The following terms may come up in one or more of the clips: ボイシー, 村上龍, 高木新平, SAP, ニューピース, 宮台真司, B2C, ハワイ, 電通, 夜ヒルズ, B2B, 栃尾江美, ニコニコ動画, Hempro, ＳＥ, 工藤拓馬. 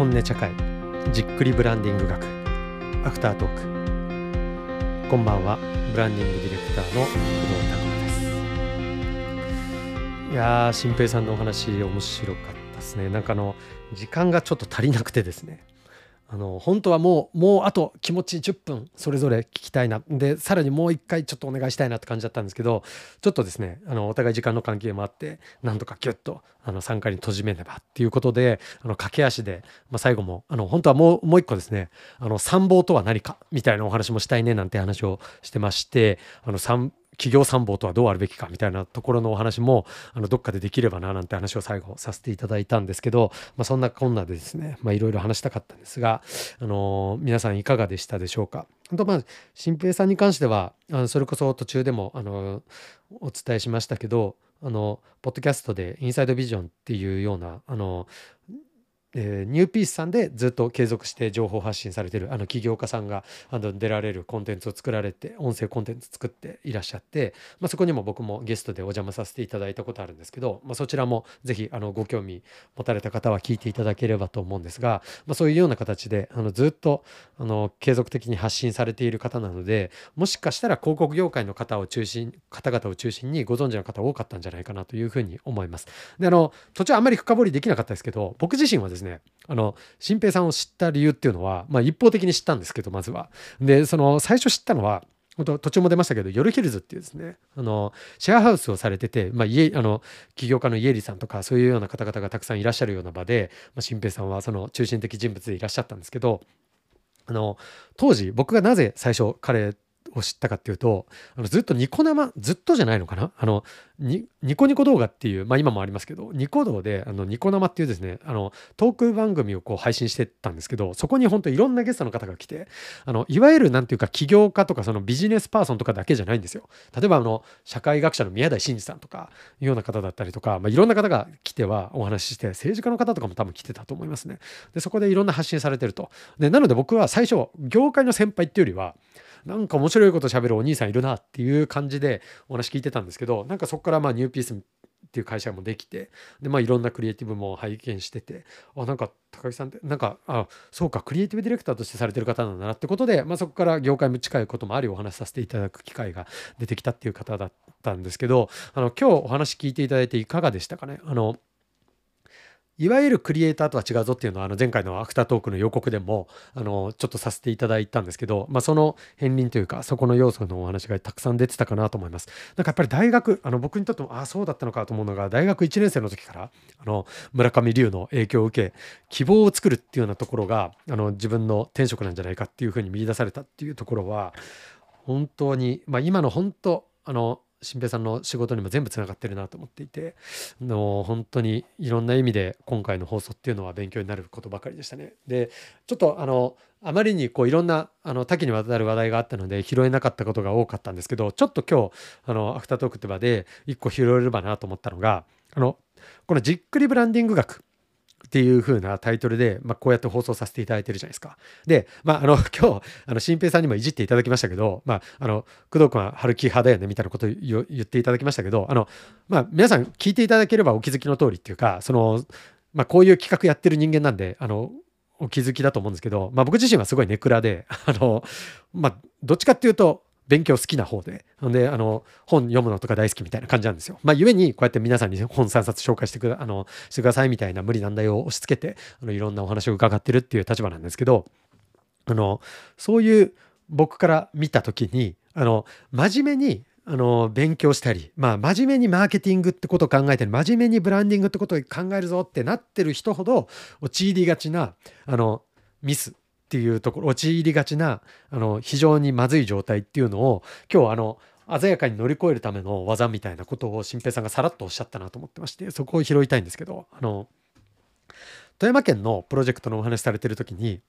本音茶会、じっくりブランディング学アフタートーク。こんばんは、ブランディングディレクターの工藤拓馬です。いやー、新平さんのお話面白かったですね。なんか時間がちょっと足りなくてですね、本当はもうあと気持ち10分それぞれ聞きたいな、でさらにもう一回ちょっとお願いしたいなって感じだったんですけど、ちょっとですねお互い時間の関係もあって、なんとかギュッと3回に閉じめねばっていうことで駆け足で、最後も本当はもう一個ですね、参謀とは何かみたいなお話もしたいねなんて話をしてまして、企業参謀とはどうあるべきかみたいなところのお話もどっかでできればななんて話を最後させていただいたんですけど、そんなこんなでですね、いろいろ話したかったんですが、皆さんいかがでしたでしょうか。新平さんに関してはそれこそ途中でもお伝えしましたけど、ポッドキャストでインサイドビジョンっていうようなニューピースさんでずっと継続して情報発信されてる起業家さんが出られるコンテンツを作られて、音声コンテンツ作っていらっしゃって、そこにも僕もゲストでお邪魔させていただいたことあるんですけど、そちらもぜひご興味持たれた方は聞いていただければと思うんですが、そういうような形でずっと継続的に発信されている方なので、もしかしたら広告業界の方々を中心にご存知の方多かったんじゃないかなというふうに思います。で途中あんまり深掘りできなかったですけど、僕自身はですね新平さんを知った理由っていうのは、一方的に知ったんですけど、まずはで最初知ったのは、途中も出ましたけど、夜ヒルズっていうですねシェアハウスをされてて、起業家のイエリさんとかそういうような方々がたくさんいらっしゃるような場で、新平さんはその中心的人物でいらっしゃったんですけど、当時僕がなぜ最初彼を知ったかっていうと、ずっとニコ生、ずっとじゃないのかな、ニコニコ動画っていう、今もありますけど、ニコ動でニコ生っていうですねトーク番組を配信してたんですけど、そこに本当いろんなゲストの方が来て、いわゆるなんていうか起業家とかそのビジネスパーソンとかだけじゃないんですよ。例えば社会学者の宮台真司さんとかいうような方だったりとか、いろんな方が来てはお話しして、政治家の方とかも多分来てたと思いますね。でそこでいろんな発信されてると。でなので僕は最初業界の先輩っていうよりは、なんか面白いこと喋るお兄さんいるなっていう感じでお話聞いてたんですけど、なんかそこからニューピースっていう会社もできて、でいろんなクリエイティブも拝見してて、なんか高木さんってなんかそうかクリエイティブディレクターとしてされてる方なんだなってことで、そこから業界も近いこともありお話しさせていただく機会が出てきたっていう方だったんですけど、今日お話聞いていただいていかがでしたかね。いわゆるクリエイターとは違うぞっていうのは前回のアフタートークの予告でもちょっとさせていただいたんですけど、その片鱗というかそこの要素のお話がたくさん出てたかなと思います。なんかやっぱり大学僕にとってもそうだったのかと思うのが、大学1年生の時から村上龍の影響を受け、希望を作るっていうようなところが自分の天職なんじゃないかっていうふうに見出されたっていうところは、本当に今の本当新平さんの仕事にも全部つながってるなと思っていて、本当にいろんな意味で今回の放送っていうのは勉強になることばかりでしたね。でちょっとあまりにいろんな多岐にわたる話題があったので拾えなかったことが多かったんですけど、ちょっと今日アフタートークって場で一個拾えればなと思ったのが、このじっくりブランディング学っていう風なタイトルで、こうやって放送させていただいてるじゃないですか。で、今日新平さんにもいじっていただきましたけど、工藤君は春樹派だよねみたいなことを言っていただきましたけど、皆さん聞いていただければお気づきの通りっていうか、こういう企画やってる人間なんでお気づきだと思うんですけど、僕自身はすごい根暗でどっちかっていうと勉強好きな方で、本読むのとか大好きみたいな感じなんですよ。故にこうやって皆さんに本3冊紹介してくださいみたいな無理難題を押し付けていろんなお話を伺ってるっていう立場なんですけど、そういう僕から見た時に真面目に勉強したり、真面目にマーケティングってことを考えたり、真面目にブランディングってことを考えるぞってなってる人ほど陥りがちなミスっていうところ、陥りがちな非常にまずい状態っていうのを、今日鮮やかに乗り越えるための技みたいなことを新平さんがさらっとおっしゃったなと思ってまして、そこを拾いたいんですけど、富山県のプロジェクトのお話されてる時に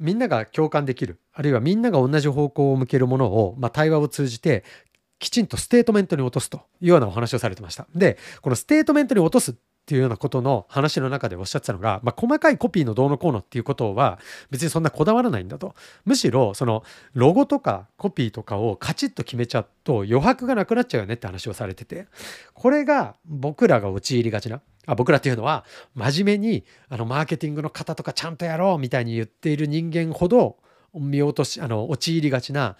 みんなが共感できる、あるいはみんなが同じ方向を向けるものを、対話を通じてきちんとステートメントに落とすというようなお話をされてました。でこのステートメントに落とすっていうようなことの話の中でおっしゃってたのが、細かいコピーのどうのこうのっていうことは別にそんなこだわらないんだと、むしろロゴとかコピーとかをカチッと決めちゃうと余白がなくなっちゃうよねって話をされてて、これが僕らが陥りがちな僕らっていうのは真面目にマーケティングの方とかちゃんとやろうみたいに言っている人間ほど見落とし陥りがちな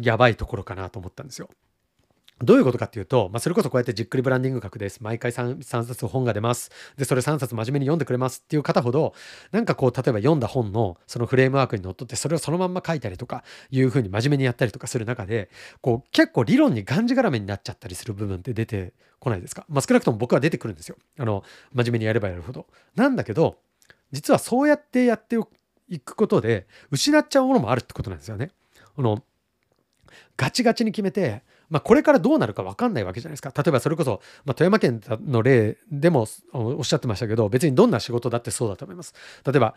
やばいところかなと思ったんですよ。どういうことかっていうと、それこそこうやってじっくりブランディング学です。毎回 3冊本が出ます。で、それ3冊真面目に読んでくれますっていう方ほど、なんかこう、例えば読んだ本のそのフレームワークにのっとって、それをそのまんま書いたりとかいうふうに真面目にやったりとかする中で、こう、結構理論にがんじがらめになっちゃったりする部分って出てこないですか。少なくとも僕は出てくるんですよ。真面目にやればやるほど。なんだけど、実はそうやっていくことで、失っちゃうものもあるってことなんですよね。ガチガチに決めて、これからどうなるか分かんないわけじゃないですか。例えばそれこそ、富山県の例でもおっしゃってましたけど、別にどんな仕事だってそうだと思います。例えば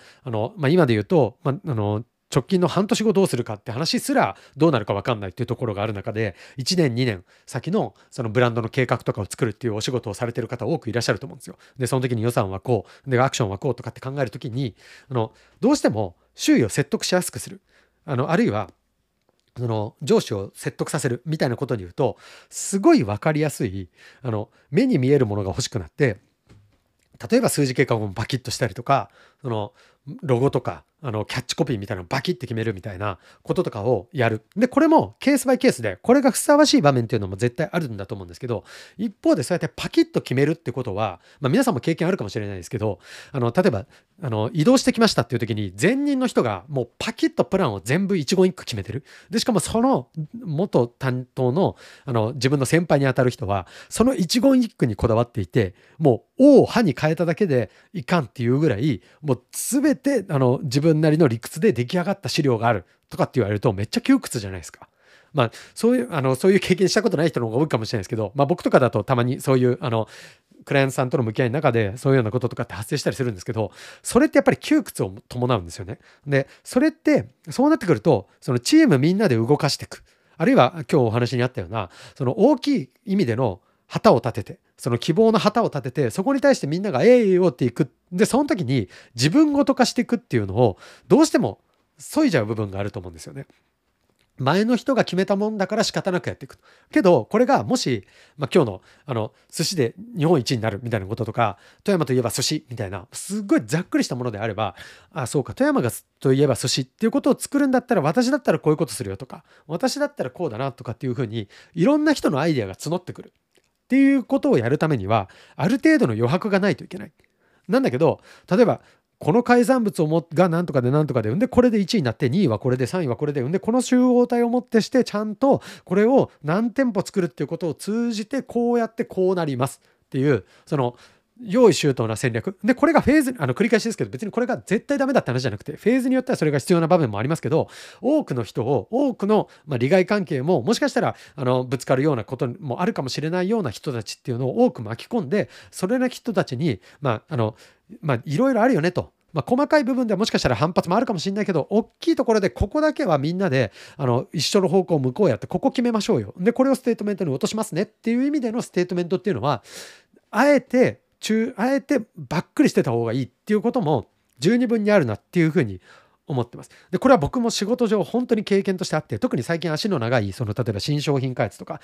今で言うと、直近の半年後どうするかって話すらどうなるか分かんないっていうところがある中で、1年2年先のそのブランドの計画とかを作るっていうお仕事をされてる方多くいらっしゃると思うんですよ。で、その時に予算はこうでアクションはこうとかって考える時に、どうしても周囲を説得しやすくする、あるいは上司を説得させるみたいなことに言うと、すごい分かりやすい目に見えるものが欲しくなって、例えば数字計画をバキッとしたりとか、ロゴとかキャッチコピーみたいなのをバキッて決めるみたいなこととかをやる。で、これもケースバイケースで、これがふさわしい場面っていうのも絶対あるんだと思うんですけど、一方でそうやってパキッと決めるってことは、皆さんも経験あるかもしれないですけど、例えば移動してきましたっていう時に、前任の人がもうパキッとプランを全部一言一句決めてる。で、しかもその元担当の自分の先輩にあたる人はその一言一句にこだわっていて、もう「お」を「は」に変えただけでいかんっていうぐらい、もう全て自分なりの理屈で出来上がった資料があるとかって言われると、めっちゃ窮屈じゃないですか。そういう経験したことない人の方が多いかもしれないですけど、僕とかだとたまにそういうクライアントさんとの向き合いの中でそういうようなこととかって発生したりするんですけど、それってやっぱり窮屈を伴うんですよね。で、それってそうなってくると、そのチームみんなで動かしていく、あるいは今日お話にあったようなその大きい意味での旗を立てて、その希望の旗を立てて、そこに対してみんなが「ええよ」っていく。で、その時に自分ごと化していくっていうのをどうしても削いじゃう部分があると思うんですよね。前の人が決めたもんだから仕方なくやっていく。けど、これがもし、今日の寿司で日本一になるみたいなこととか、富山といえば寿司みたいなすごいざっくりしたものであれば、あ、そうか、富山といえば寿司っていうことを作るんだったら、私だったらこういうことするよとか、私だったらこうだなとかっていうふうに、いろんな人のアイデアが募ってくる。っていうことをやるためには、ある程度の余白がないといけない。なんだけど、例えばこの改ざん物が何とかで何とかで、んでこれで1位になって、2位はこれで、3位はこれで、んでこの集合体をもってしてちゃんとこれを何店舗作るっていうことを通じて、こうやってこうなりますっていう、その用意周到な戦略で、これがフェーズ、繰り返しですけど、別にこれが絶対ダメだって話じゃなくて、フェーズによってはそれが必要な場面もありますけど、多くの人を、多くの利害関係も、もしかしたらぶつかるようなこともあるかもしれないような人たちっていうのを多く巻き込んで、それら人たちにいろいろあるよねと。細かい部分ではもしかしたら反発もあるかもしれないけど、大きいところでここだけはみんなで一緒の方向を向こうやって、ここ決めましょうよ。で、これをステートメントに落としますねっていう意味でのステートメントっていうのは、あえてばっくりしてた方がいいっていうことも十二分にあるなっていうふうに思ってます。で、これは僕も仕事上本当に経験としてあって、特に最近足の長い、例えば新商品開発とか、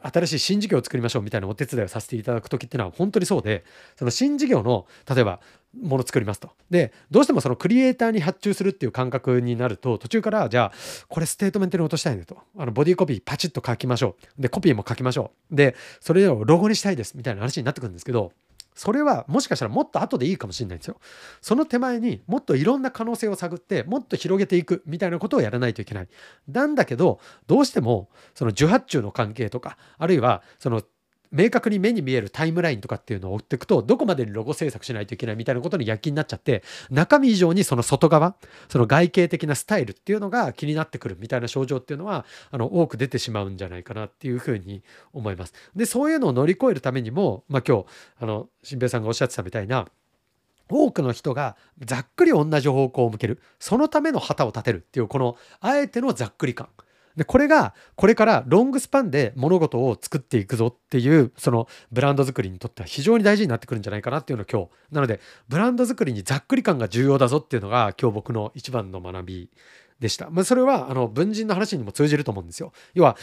新しい新事業を作りましょうみたいなお手伝いをさせていただく時っていうのは本当にそうで、その新事業の、例えばもの作りますと。で、どうしてもそのクリエイターに発注するっていう感覚になると、途中からじゃあこれステートメントに落としたいねと、ボディコピーパチッと書きましょう、でコピーも書きましょう、でそれをロゴにしたいですみたいな話になってくるんですけど、それはもしかしたらもっと後でいいかもしれないんですよ。その手前にもっといろんな可能性を探って、もっと広げていくみたいなことをやらないといけない。なんだけど、どうしてもその受発注の関係とか、あるいはその明確に目に見えるタイムラインとかっていうのを追っていくと、どこまでにロゴ制作しないといけないみたいなことに躍起になっちゃって、中身以上にその外側、その外形的なスタイルっていうのが気になってくるみたいな症状っていうのは多く出てしまうんじゃないかなっていうふうに思います。で、そういうのを乗り越えるためにも、今日新平さんがおっしゃってたみたいな、多くの人がざっくり同じ方向を向ける、そのための旗を立てるっていう、このあえてのざっくり感で、これがこれからロングスパンで物事を作っていくぞっていう、そのブランド作りにとっては非常に大事になってくるんじゃないかなっていうのが今日なので、ブランド作りにざっくり感が重要だぞっていうのが今日僕の一番の学びでした。それは文人の話にも通じると思うんですよ。要は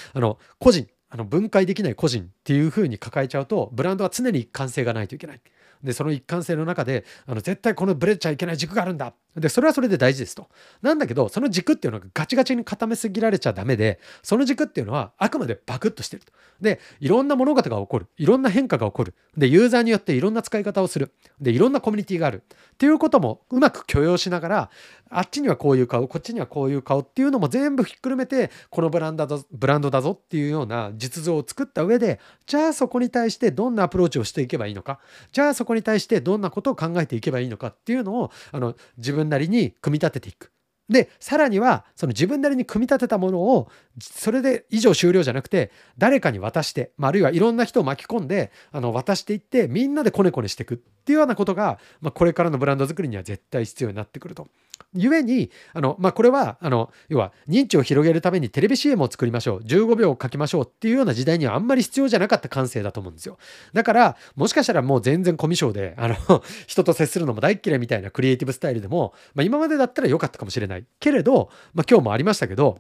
個人、分解できない個人っていう風に抱えちゃうと、ブランドは常に一貫性がないといけない。でその一貫性の中で絶対このブレちゃいけない軸があるんだ。でそれはそれで大事ですと。なんだけどその軸っていうのがガチガチに固めすぎられちゃダメで、その軸っていうのはあくまでバクッとしてると。でいろんな物事が起こる、いろんな変化が起こる、でユーザーによっていろんな使い方をする、でいろんなコミュニティがあるっていうこともうまく許容しながら、あっちにはこういう顔、こっちにはこういう顔っていうのも全部ひっくるめて、このブランドだぞっていうような実像を作った上で、じゃあそこに対してどんなアプローチをしていけばいいのか、じゃあそこに対してどんなことを考えていけばいいのかっていうのを自分なりに組み立てていく。でさらにはその自分なりに組み立てたものをそれで以上終了じゃなくて、誰かに渡して、あるいはいろんな人を巻き込んで渡していって、みんなでコネコネしていくっていうようなことが、これからのブランド作りには絶対必要になってくると。故にこれは要は認知を広げるためにテレビ CM を作りましょう、15秒を書きましょうっていうような時代にはあんまり必要じゃなかった感性だと思うんですよ。だからもしかしたらもう全然コミュ障で人と接するのも大っ嫌いみたいなクリエイティブスタイルでも、今までだったら良かったかもしれないけれど、今日もありましたけど、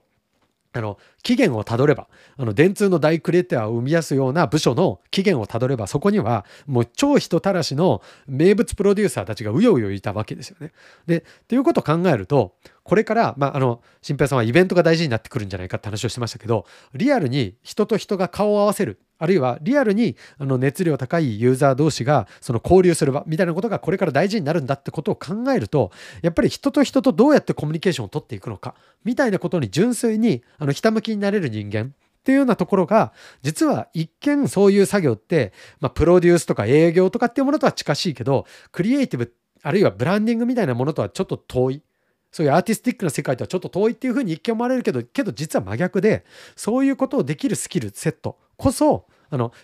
起源をたどれば、電通の大クリエイターを生み出すような部署の起源をたどれば、そこにはもう超人たらしの名物プロデューサーたちがうようよいたわけですよね。でということを考えると、これから新平さんはイベントが大事になってくるんじゃないかって話をしてましたけど、リアルに人と人が顔を合わせる、あるいはリアルに熱量高いユーザー同士が交流する場みたいなことがこれから大事になるんだってことを考えると、やっぱり人と人とどうやってコミュニケーションを取っていくのかみたいなことに純粋にひたむきになれる人間っていうようなところが、実は一見そういう作業って、プロデュースとか営業とかっていうものとは近しいけど、クリエイティブあるいはブランディングみたいなものとはちょっと遠い。そういうアーティスティックな世界とはちょっと遠いっていうふうに一見思われるけど実は真逆で、そういうことをできるスキルセットこそ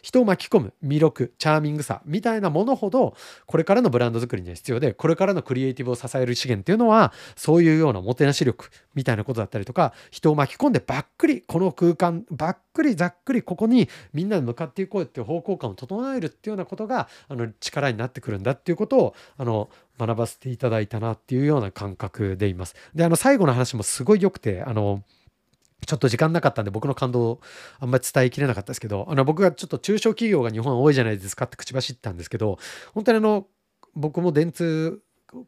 人を巻き込む魅力、チャーミングさみたいなものほどこれからのブランド作りには必要で、これからのクリエイティブを支える資源っていうのはそういうようなもてなし力みたいなことだったりとか、人を巻き込んでばっくりこの空間ばっくりざっくりここにみんなで向かっていこうっていう方向感を整えるっていうようなことが力になってくるんだっていうことを学ばせていただいたなっていうような感覚でいます。で最後の話もすごい良くてちょっと時間なかったんで僕の感動をあんまり伝えきれなかったですけど、僕がちょっと中小企業が日本は多いじゃないですかって口走ったんですけど、本当に僕も電通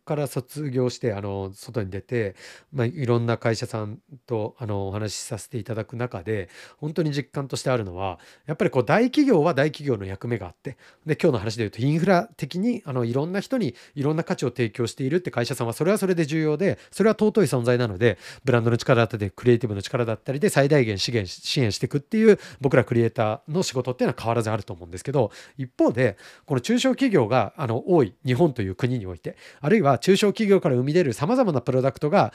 から卒業して外に出て、いろんな会社さんとお話しさせていただく中で本当に実感としてあるのは、やっぱり大企業は大企業の役目があって、で今日の話でいうとインフラ的にいろんな人にいろんな価値を提供しているって会社さんはそれはそれで重要で、それは尊い存在なので、ブランドの力だったりクリエイティブの力だったりで最大限支援していくっていう僕らクリエイターの仕事っていうのは変わらずあると思うんですけど、一方でこの中小企業が多い日本という国において、あるいは中小企業から生み出るさまざまなプロダクトが、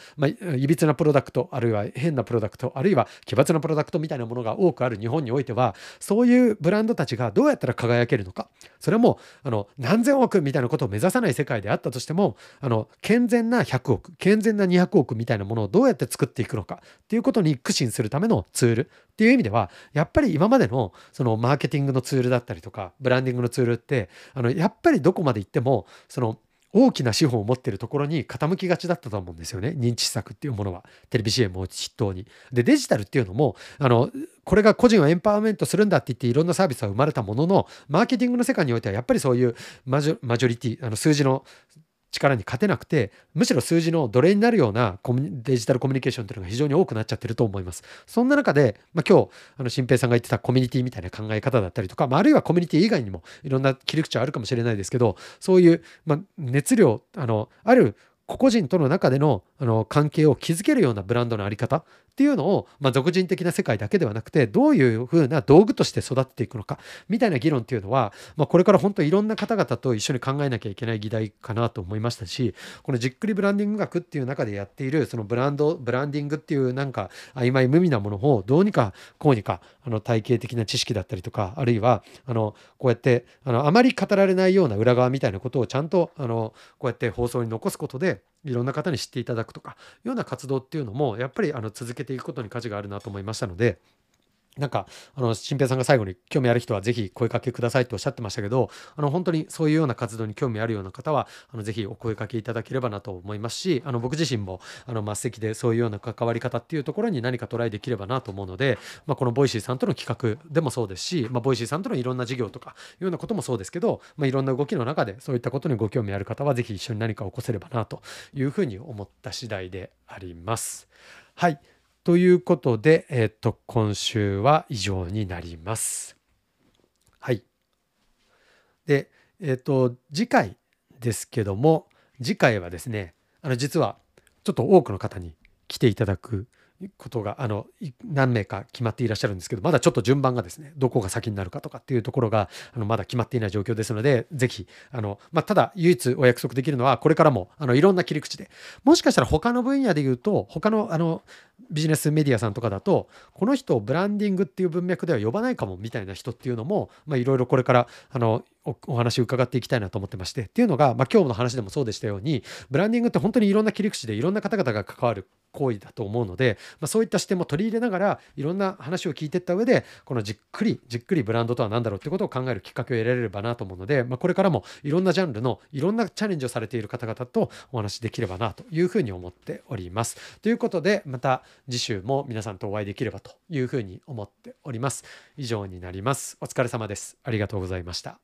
いびつなプロダクト、あるいは変なプロダクト、あるいは奇抜なプロダクトみたいなものが多くある日本においては、そういうブランドたちがどうやったら輝けるのか、それはもう何千億みたいなことを目指さない世界であったとしても、健全な100億健全な200億みたいなものをどうやって作っていくのかっていうことに苦心するためのツールっていう意味では、やっぱり今までのマーケティングのツールだったりとかブランディングのツールってやっぱりどこまで行っても大きな資本を持っているところに傾きがちだったと思うんですよね。認知施策っていうものはテレビ CM を筆頭に。でデジタルっていうのもこれが個人をエンパワーメントするんだって言っていろんなサービスは生まれたものの、マーケティングの世界においてはやっぱりそういうマジョリティ数字の力に勝てなくて、むしろ数字の奴隷になるようなデジタルコミュニケーションというのが非常に多くなっちゃってると思います。そんな中で、今日新平さんが言ってたコミュニティみたいな考え方だったりとか、あるいはコミュニティ以外にもいろんな切り口はあるかもしれないですけど、そういう、熱量ある個人との中での関係を築けるようなブランドの在り方っていうのを、俗人的な世界だけではなくてどういうふうな道具として育てていくのかみたいな議論っていうのは、これから本当いろんな方々と一緒に考えなきゃいけない議題かなと思いましたし、このじっくりブランディング学っていう中でやっているそのブランディングっていうなんか曖昧無味なものをどうにかこうにか体系的な知識だったりとか、あるいはこうやってあまり語られないような裏側みたいなことをちゃんとこうやって放送に残すことでいろんな方に知っていただくとかような活動っていうのもやっぱり続けていくことに価値があるなと思いましたので、なんか新平さんが最後に興味ある人はぜひ声かけくださいとおっしゃってましたけど、本当にそういうような活動に興味あるような方はぜひお声かけいただければなと思いますし、僕自身も末席でそういうような関わり方っていうところに何かトライできればなと思うので、このボイシーさんとの企画でもそうですし、ボイシーさんとのいろんな事業とかいうようなこともそうですけど、いろんな動きの中でそういったことにご興味ある方はぜひ一緒に何か起こせればなというふうに思った次第であります。はい。ということで、今週は以上になります。はい。で、次回ですけども、次回はですね、実はちょっと多くの方に来ていただくことが何名か決まっていらっしゃるんですけど、まだちょっと順番がですね、どこが先になるかとかっていうところがまだ決まっていない状況ですので、ぜひただ唯一お約束できるのは、これからもいろんな切り口で、もしかしたら他の分野で言うと、他のビジネスメディアさんとかだと、この人をブランディングっていう文脈では呼ばないかもみたいな人っていうのも、いろいろこれからお話を伺っていきたいなと思ってまして、っていうのが、今日の話でもそうでしたように、ブランディングって本当にいろんな切り口でいろんな方々が関わる行為だと思うので、そういった視点も取り入れながらいろんな話を聞いていった上で、このじっくりブランドとは何だろうってことを考えるきっかけを得られればなと思うので、これからもいろんなジャンルのいろんなチャレンジをされている方々とお話できればなというふうに思っております。ということで、また次週も皆さんとお会いできればというふうに思っております。以上になります。お疲れ様です。ありがとうございました。